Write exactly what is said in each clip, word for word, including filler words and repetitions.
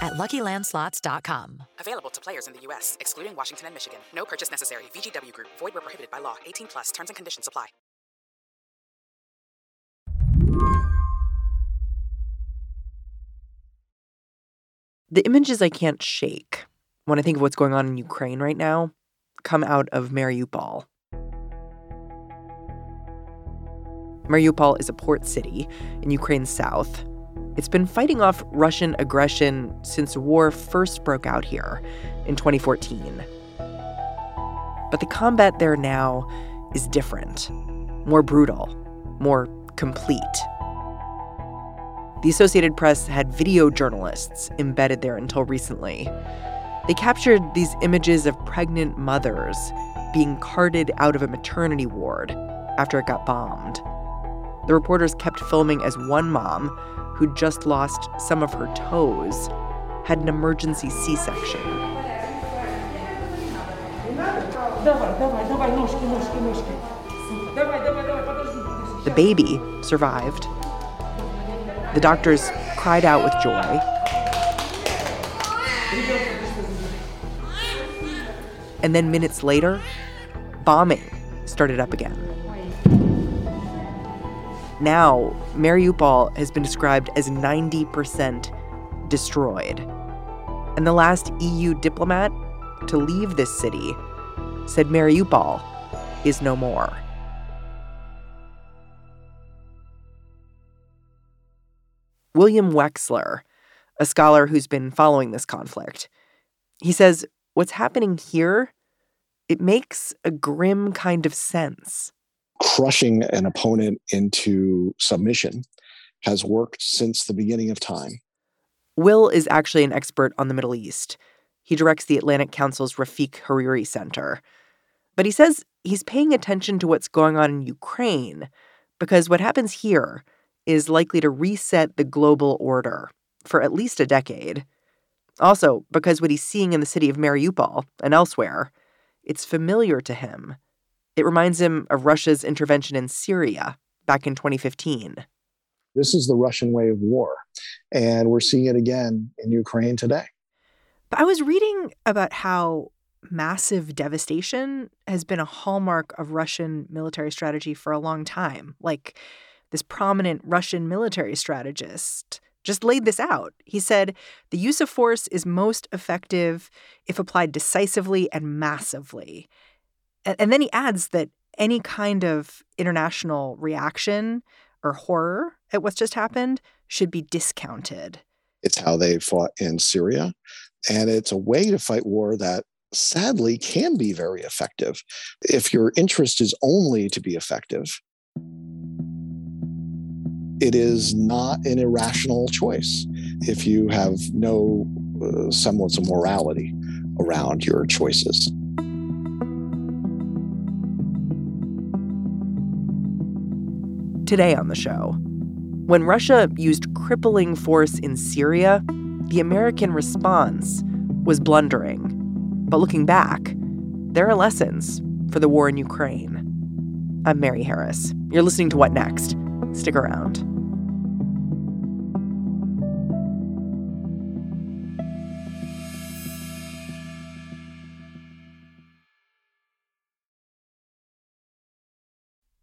at Lucky Land Slots dot com. Available to players in the U S, excluding Washington and Michigan. No purchase necessary. V G W Group. Void where prohibited by law. eighteen plus. Terms and conditions apply. The images I can't shake when I think of what's going on in Ukraine right now come out of Mariupol. Mariupol is a port city in Ukraine's south. It's been fighting off Russian aggression since war first broke out here in twenty fourteen. But the combat there now is different, more brutal, more complete. The Associated Press had video journalists embedded there until recently. They captured these images of pregnant mothers being carted out of a maternity ward after it got bombed. The reporters kept filming as one mom, who just lost some of her toes, had an emergency C-section. The baby survived. The doctors cried out with joy. And then minutes later, bombing started up again. Now, Mariupol has been described as ninety percent destroyed. And the last E U diplomat to leave this city said Mariupol is no more. William Wexler, a scholar who's been following this conflict, he says what's happening here, it makes a grim kind of sense. Crushing an opponent into submission has worked since the beginning of time. Will is actually an expert on the Middle East. He directs the Atlantic Council's Rafik Hariri Center. But he says he's paying attention to what's going on in Ukraine because what happens here is likely to reset the global order for at least a decade. Also, because what he's seeing in the city of Mariupol and elsewhere, it's familiar to him. It reminds him of Russia's intervention in Syria back in twenty fifteen. This is the Russian way of war, and we're seeing it again in Ukraine today. But I was reading about how massive devastation has been a hallmark of Russian military strategy for a long time. Like, this prominent Russian military strategist just laid this out. He said, the use of force is most effective if applied decisively and massively. And then he adds that any kind of international reaction or horror at what's just happened should be discounted. It's how they fought in Syria. And it's a way to fight war that sadly can be very effective if your interest is only to be effective. It is not an irrational choice if you have no uh, semblance of morality around your choices. Today on the show, when Russia used crippling force in Syria, the American response was blundering. But looking back, there are lessons for the war in Ukraine. I'm Mary Harris. You're listening to What Next? Stick around.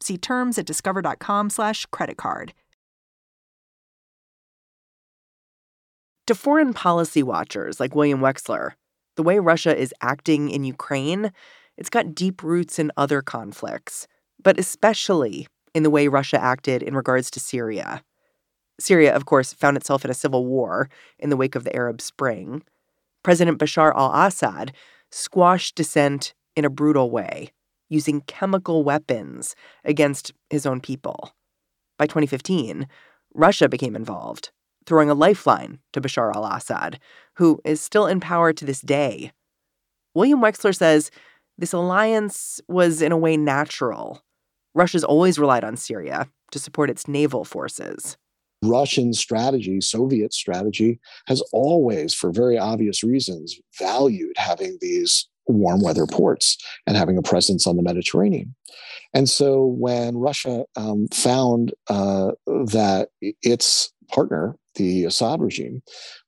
See terms at discover.com slash credit card. To foreign policy watchers like William Wexler, the way Russia is acting in Ukraine, it's got deep roots in other conflicts, but especially in the way Russia acted in regards to Syria. Syria, of course, found itself in a civil war in the wake of the Arab Spring. President Bashar al-Assad squashed dissent in a brutal way, using chemical weapons against his own people. By twenty fifteen, Russia became involved, throwing a lifeline to Bashar al-Assad, who is still in power to this day. William Wexler says this alliance was in a way natural. Russia's always relied on Syria to support its naval forces. Russian strategy, Soviet strategy, has always, for very obvious reasons, valued having these warm weather ports and having a presence on the Mediterranean. And so when Russia um, found uh, that its partner, the Assad regime,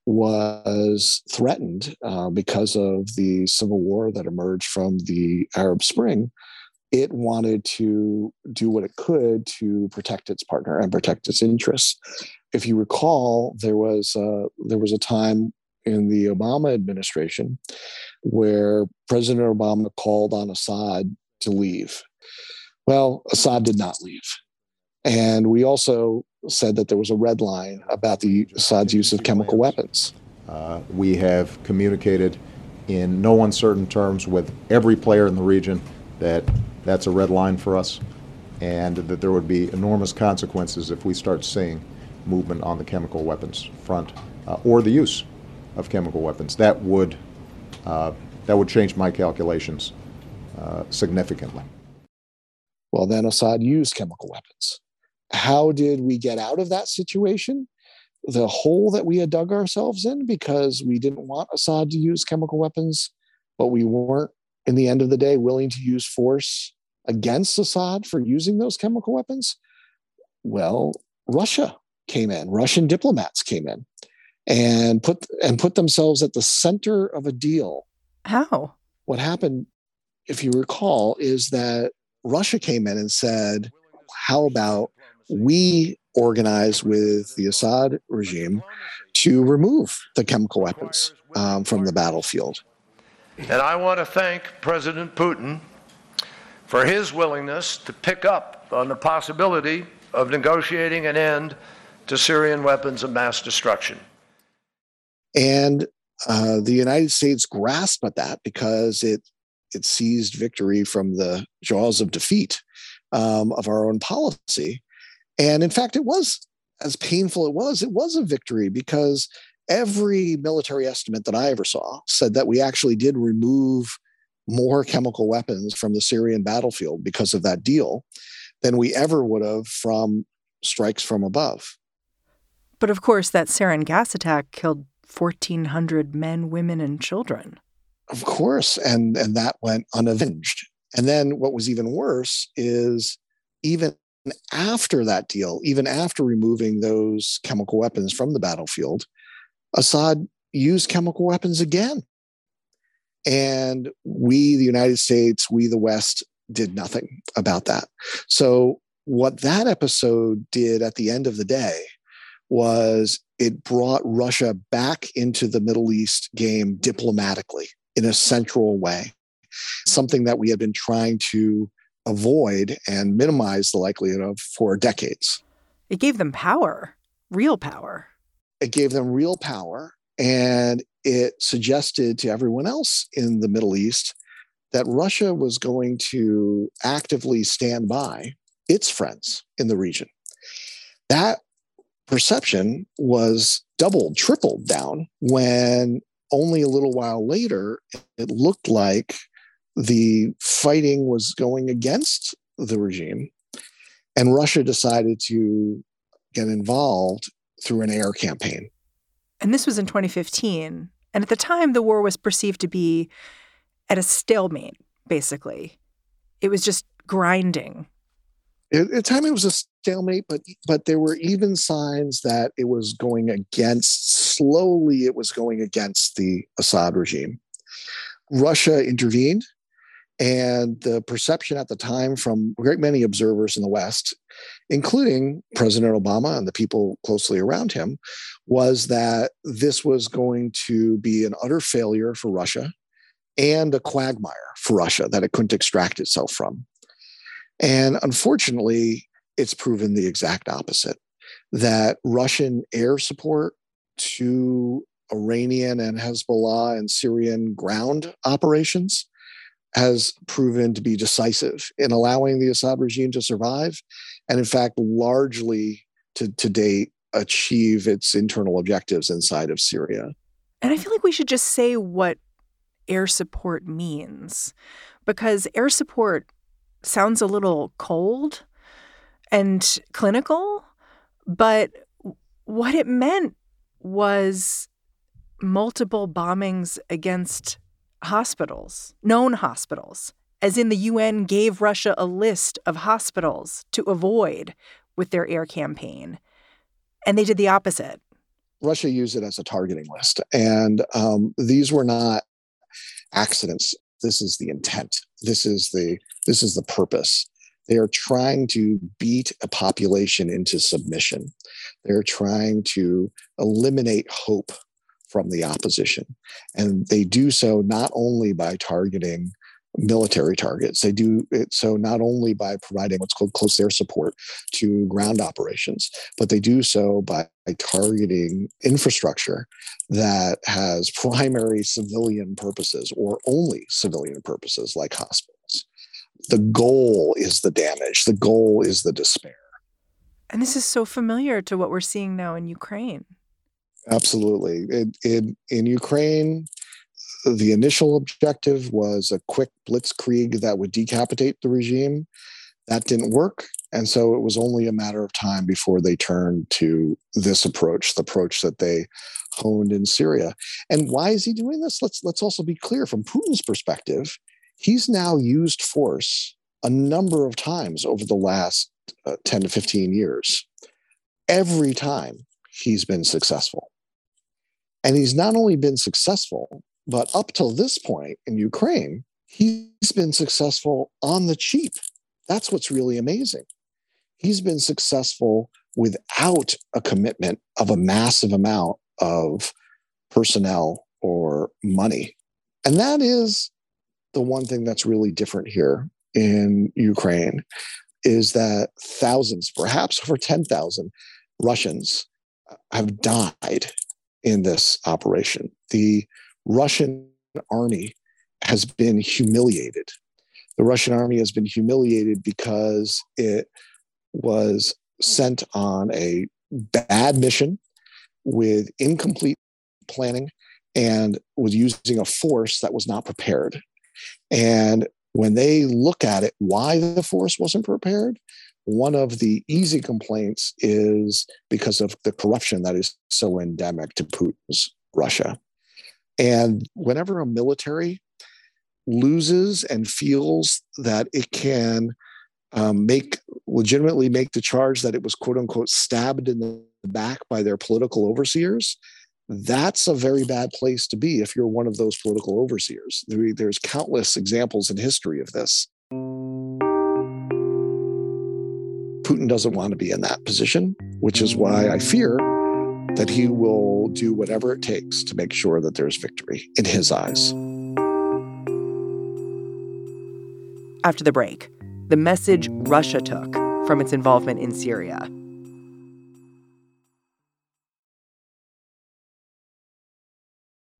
was threatened uh, because of the civil war that emerged from the Arab Spring, it wanted to do what it could to protect its partner and protect its interests. If you recall, there was a, there was a time in the Obama administration where President Obama called on Assad to leave. Well, Assad did not leave. And we also said that there was a red line about the Assad's use of chemical weapons. Uh, we have communicated in no uncertain terms with every player in the region that that's a red line for us and that there would be enormous consequences if we start seeing movement on the chemical weapons front uh, or the use of chemical weapons. That would, uh, that would change my calculations uh, significantly. Well, then Assad used chemical weapons. How did we get out of that situation? The hole that we had dug ourselves in because we didn't want Assad to use chemical weapons, but we weren't, in the end of the day, willing to use force against Assad for using those chemical weapons? Well, Russia came in. Russian diplomats came in and put and put themselves at the center of a deal. How? What happened, if you recall, is that Russia came in and said, how about we organize with the Assad regime to remove the chemical weapons um, from the battlefield? And I want to thank President Putin for his willingness to pick up on the possibility of negotiating an end to Syrian weapons of mass destruction. And uh, the United States grasped at that because it it seized victory from the jaws of defeat um, of our own policy. And in fact, it was, as painful it was, it was a victory because every military estimate that I ever saw said that we actually did remove more chemical weapons from the Syrian battlefield because of that deal than we ever would have from strikes from above. But of course, that sarin gas attack killed fourteen hundred men, women, and children. Of course, and, and that went unavenged. And then what was even worse is even after that deal, even after removing those chemical weapons from the battlefield, Assad used chemical weapons again. And we, the United States, we, the West, did nothing about that. So what that episode did at the end of the day was it brought Russia back into the Middle East game diplomatically in a central way, something that we had been trying to avoid and minimize the likelihood of for decades. It gave them power, real power. It gave them real power, and it suggested to everyone else in the Middle East that Russia was going to actively stand by its friends in the region. That perception was doubled, tripled down when only a little while later it looked like the fighting was going against the regime, and Russia decided to get involved through an air campaign. And this was in twenty fifteen. And at the time, the war was perceived to be at a stalemate, basically. It was just grinding. At the time, it was a stalemate, but but there were even signs that it was going against, slowly it was going against the Assad regime. Russia intervened, and the perception at the time from a great many observers in the West, including President Obama and the people closely around him, was that this was going to be an utter failure for Russia and a quagmire for Russia that it couldn't extract itself from. And unfortunately, it's proven the exact opposite, that Russian air support to Iranian and Hezbollah and Syrian ground operations has proven to be decisive in allowing the Assad regime to survive, and in fact, largely to, to date, achieve its internal objectives inside of Syria. And I feel like we should just say what air support means, because air support sounds a little cold and clinical, but what it meant was multiple bombings against hospitals, known hospitals, as in the U N gave Russia a list of hospitals to avoid with their air campaign. And they did the opposite. Russia used it as a targeting list. And um, these were not accidents. This is the intent. This is the this is the purpose. They are trying to beat a population into submission. They're trying to eliminate hope from the opposition. And they do so not only by targeting military targets, they do it so not only by providing what's called close air support to ground operations, but they do so by targeting infrastructure that has primary civilian purposes or only civilian purposes, like hospitals. The goal is the damage. The goal is the despair. And this is so familiar to what we're seeing now in Ukraine. Absolutely. It, it, in Ukraine, the initial objective was a quick blitzkrieg that would decapitate the regime. That didn't work. And so it was only a matter of time before they turned to this approach, the approach that they honed in Syria. And why is he doing this? Let's, let's also be clear, from Putin's perspective, he's now used force a number of times over the last uh, ten to fifteen years. Every time he's been successful. And he's not only been successful, but up till this point in Ukraine, he's been successful on the cheap. That's what's really amazing. He's been successful without a commitment of a massive amount of personnel or money. And that is the one thing that's really different here in Ukraine, is that thousands, perhaps over ten thousand Russians have died in this operation. The Russian army has been humiliated. The Russian army has been humiliated because it was sent on a bad mission with incomplete planning and was using a force that was not prepared. And when they look at it, why the force wasn't prepared, one of the easy complaints is because of the corruption that is so endemic to Putin's Russia. And whenever a military loses and feels that it can um, make legitimately make the charge that it was, quote unquote, stabbed in the back by their political overseers, that's a very bad place to be if you're one of those political overseers. There's countless examples in history of this. Putin doesn't want to be in that position, which is why I fear that he will do whatever it takes to make sure that there's victory in his eyes. After the break, the message Russia took from its involvement in Syria.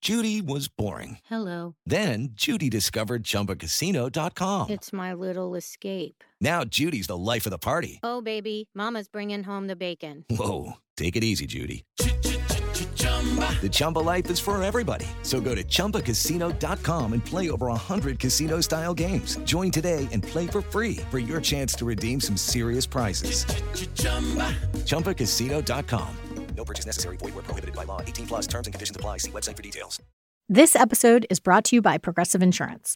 Judy was boring. Hello. Then Judy discovered Chumba Casino dot com. It's my little escape. Now Judy's the life of the party. Oh, baby, mama's bringing home the bacon. Whoa, take it easy, Judy. The Chumba life is for everybody. So go to Chumba Casino dot com and play over one hundred casino-style games. Join today and play for free for your chance to redeem some serious prizes. Chumba Casino dot com. No purchase necessary. Void where prohibited by law. eighteen plus terms and conditions apply. See website for details. This episode is brought to you by Progressive Insurance.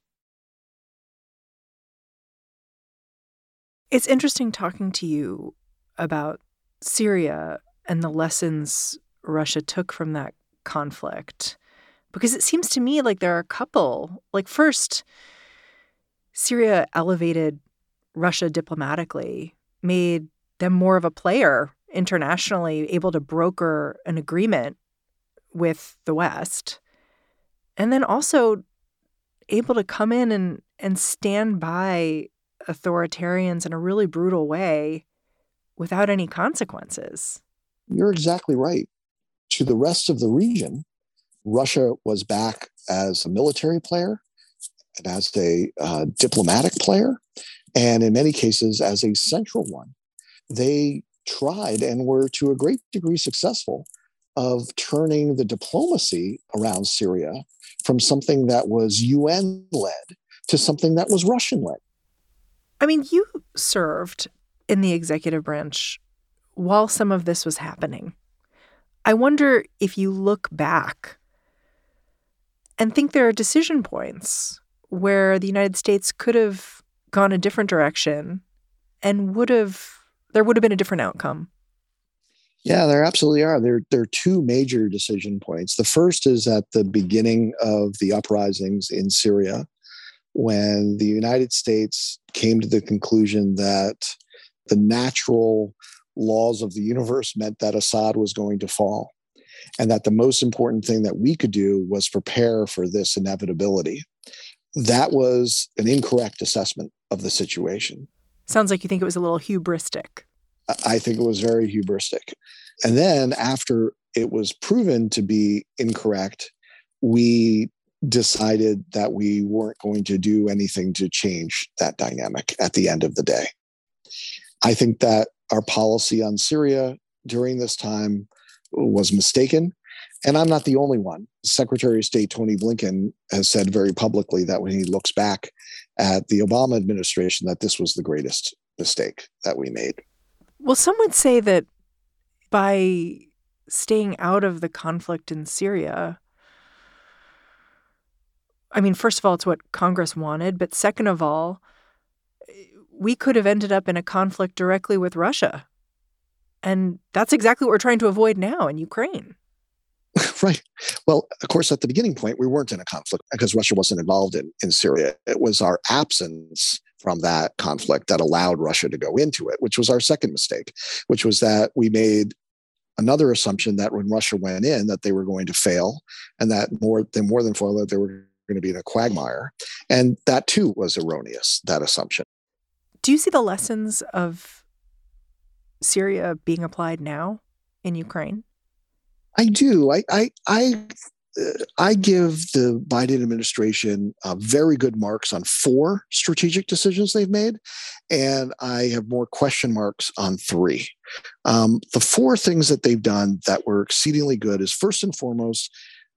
It's interesting talking to you about Syria and the lessons Russia took from that conflict, because it seems to me like there are a couple. Like, first, Syria elevated Russia diplomatically, made them more of a player internationally, able to broker an agreement with the West, and then also able to come in and, and stand by authoritarians in a really brutal way without any consequences. You're exactly right. To the rest of the region, Russia was back as a military player and as a uh, diplomatic player, and in many cases as a central one. They tried and were to a great degree successful of turning the diplomacy around Syria from something that was U N-led to something that was Russian-led. I mean, you served in the executive branch while some of this was happening. I wonder if you look back and think there are decision points where the United States could have gone a different direction and would have, there would have been a different outcome. Yeah, there absolutely are. There, there are two major decision points. The first is at the beginning of the uprisings in Syria, when the United States came to the conclusion that the natural laws of the universe meant that Assad was going to fall, and that the most important thing that we could do was prepare for this inevitability. That was an incorrect assessment of the situation. Sounds like you think it was a little hubristic. I think it was very hubristic. And then after it was proven to be incorrect, we decided that we weren't going to do anything to change that dynamic at the end of the day. I think that our policy on Syria during this time was mistaken. And I'm not the only one. Secretary of State Tony Blinken has said very publicly that when he looks back at the Obama administration, that this was the greatest mistake that we made. Well, some would say that by staying out of the conflict in Syria, I mean, first of all, it's what Congress wanted. But second of all, we could have ended up in a conflict directly with Russia. And that's exactly what we're trying to avoid now in Ukraine. Right. Well, of course, at the beginning point, we weren't in a conflict because Russia wasn't involved in, in Syria. It was our absence from that conflict that allowed Russia to go into it, which was our second mistake, which was that we made another assumption that when Russia went in, that they were going to fail, and that more than more than fail, that they were going to be in a quagmire. And that, too, was erroneous, that assumption. Do you see the lessons of Syria being applied now in Ukraine? I do. I I I, uh, I give the Biden administration uh, very good marks on four strategic decisions they've made, and I have more question marks on three. Um, the four things that they've done that were exceedingly good is, first and foremost,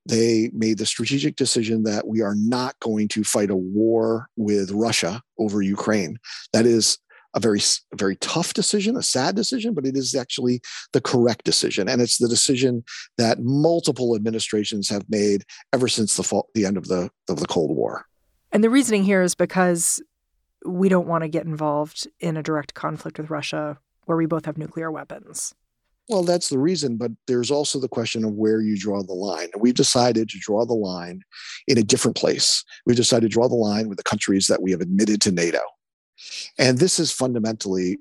they made the strategic decision that we are not going to fight a war with Russia over Ukraine. That is a very, very tough decision, a sad decision, but it is actually the correct decision. And it's the decision that multiple administrations have made ever since the fall, the end of the of the Cold War. And the reasoning here is because we don't want to get involved in a direct conflict with Russia where we both have nuclear weapons. Well, that's the reason, but there's also the question of where you draw the line. And we've decided to draw the line in a different place. We've decided to draw the line with the countries that we have admitted to NATO. And this is fundamentally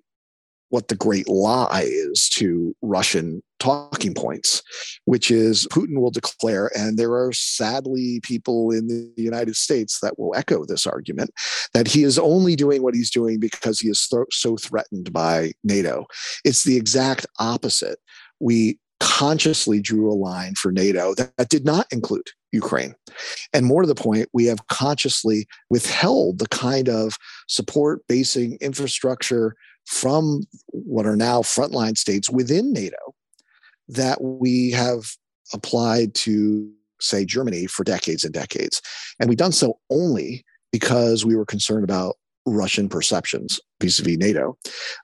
what the great lie is to Russian talking points, which is Putin will declare, and there are sadly people in the United States that will echo this argument, that he is only doing what he's doing because he is th- so threatened by NATO. It's the exact opposite. We consciously drew a line for NATO that, that did not include Ukraine. And more to the point, we have consciously withheld the kind of support, basing, infrastructure, from what are now frontline states within NATO that we have applied to, say, Germany for decades and decades. And we've done so only because we were concerned about Russian perceptions vis-a-vis NATO.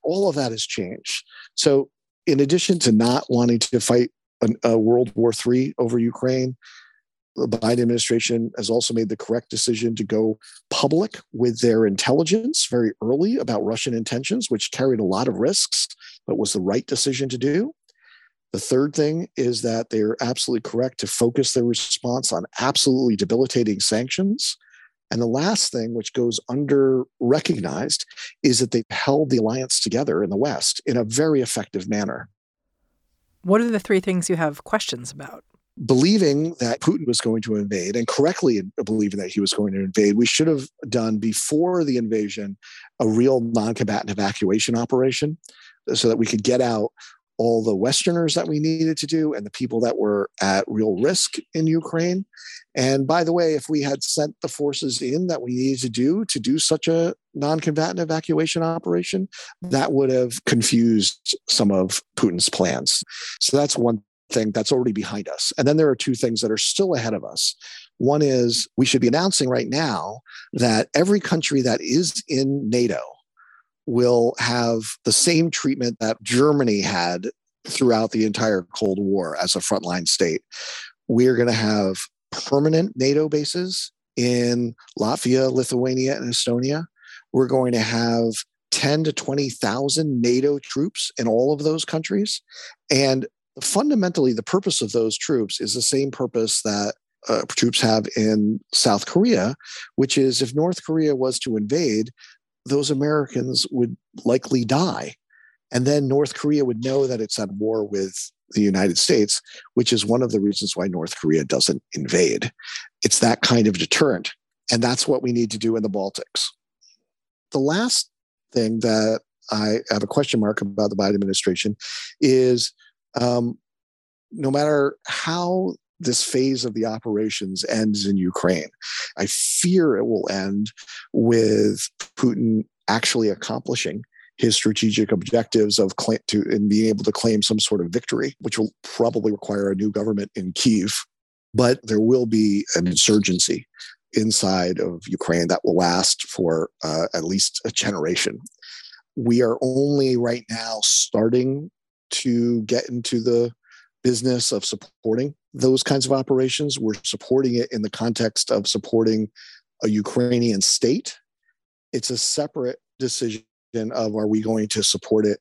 All of that has changed. So in addition to not wanting to fight a, a World War three over Ukraine, the Biden administration has also made the correct decision to go public with their intelligence very early about Russian intentions, which carried a lot of risks, but was the right decision to do. The third thing is that they are absolutely correct to focus their response on absolutely debilitating sanctions. And the last thing, which goes under-recognized, is that they've held the alliance together in the West in a very effective manner. What are the three things you have questions about? Believing that Putin was going to invade, and correctly believing that he was going to invade, we should have done before the invasion a real non-combatant evacuation operation so that we could get out all the Westerners that we needed to do and the people that were at real risk in Ukraine. And by the way, if we had sent the forces in that we needed to do to do such a non-combatant evacuation operation, that would have confused some of Putin's plans. So that's one thing that's already behind us. And then there are two things that are still ahead of us. One is we should be announcing right now that every country that is in NATO will have the same treatment that Germany had throughout the entire Cold War as a frontline state. We're going to have permanent NATO bases in Latvia, Lithuania, and Estonia. We're going to have ten to twenty thousand NATO troops in all of those countries. And fundamentally, the purpose of those troops is the same purpose that uh, troops have in South Korea, which is if North Korea was to invade, those Americans would likely die. And then North Korea would know that it's at war with the United States, which is one of the reasons why North Korea doesn't invade. It's that kind of deterrent. And that's what we need to do in the Baltics. The last thing that I have a question mark about the Biden administration is um, no matter how this phase of the operations ends in Ukraine, I fear it will end with Putin actually accomplishing his strategic objectives of claim to and being able to claim some sort of victory, which will probably require a new government in Kyiv. But there will be an insurgency inside of Ukraine that will last for uh, at least a generation. We are only right now starting to get into the business of supporting those kinds of operations. We're supporting it in the context of supporting a Ukrainian state. It's a separate decision of are we going to support it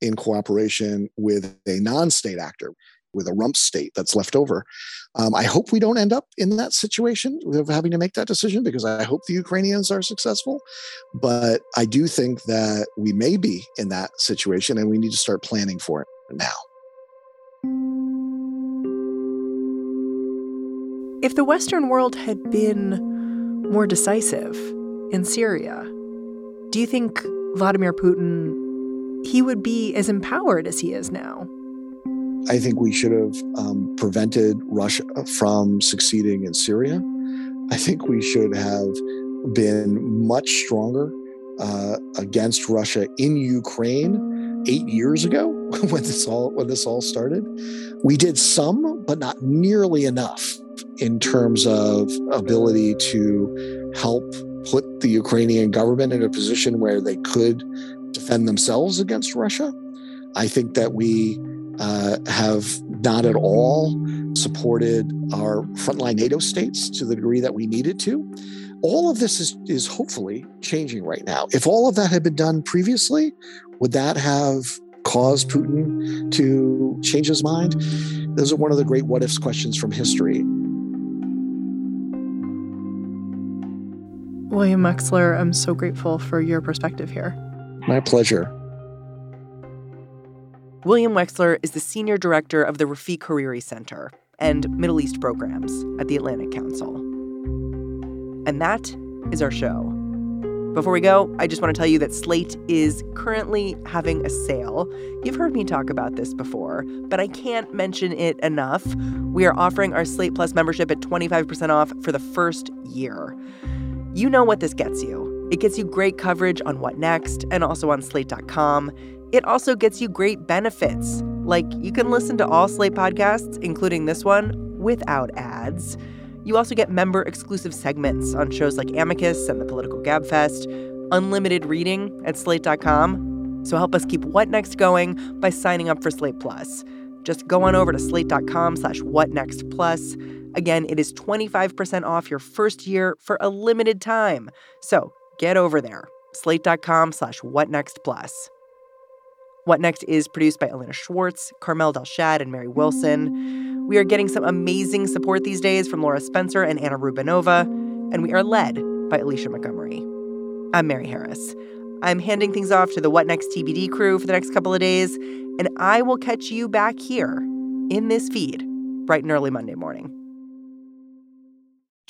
in cooperation with a non-state actor, with a rump state that's left over. Um, I hope we don't end up in that situation of having to make that decision, because I hope the Ukrainians are successful. But I do think that we may be in that situation, and we need to start planning for it now. If the Western world had been more decisive in Syria, do you think Vladimir Putin, he would be as empowered as he is now? I think we should have um, prevented Russia from succeeding in Syria. I think we should have been much stronger uh, against Russia in Ukraine eight years ago when this all when this all started. We did some, but not nearly enough in terms of ability to help put the Ukrainian government in a position where they could defend themselves against Russia. I think that we uh, have not at all supported our frontline NATO states to the degree that we needed to. All of this is, is hopefully changing right now. If all of that had been done previously, would that have caused Putin to change his mind? Those are one of the great what-ifs questions from history. William Wexler, I'm so grateful for your perspective here. My pleasure. William Wexler is the Senior Director of the Rafik Hariri Center and Middle East Programs at the Atlantic Council. And that is our show. Before we go, I just want to tell you that Slate is currently having a sale. You've heard me talk about this before, but I can't mention it enough. We are offering our Slate Plus membership at twenty-five percent off for the first year. You know what this gets you. It gets you great coverage on What Next and also on Slate dot com. It also gets you great benefits, like you can listen to all Slate podcasts, including this one, without ads. You also get member-exclusive segments on shows like Amicus and The Political Gabfest, unlimited reading at Slate dot com. So help us keep What Next going by signing up for Slate Plus. Just go on over to Slate dot com slash What Next Plus. Again, it is twenty-five percent off your first year for a limited time. So get over there, Slate dot com slash What Next Plus. What Next is produced by Elena Schwartz, Carmel Delshad, and Mary Wilson. We are getting some amazing support these days from Laura Spencer and Anna Rubinova, and we are led by Alicia Montgomery. I'm Mary Harris. I'm handing things off to the What Next T B D crew for the next couple of days, and I will catch you back here in this feed bright and early Monday morning.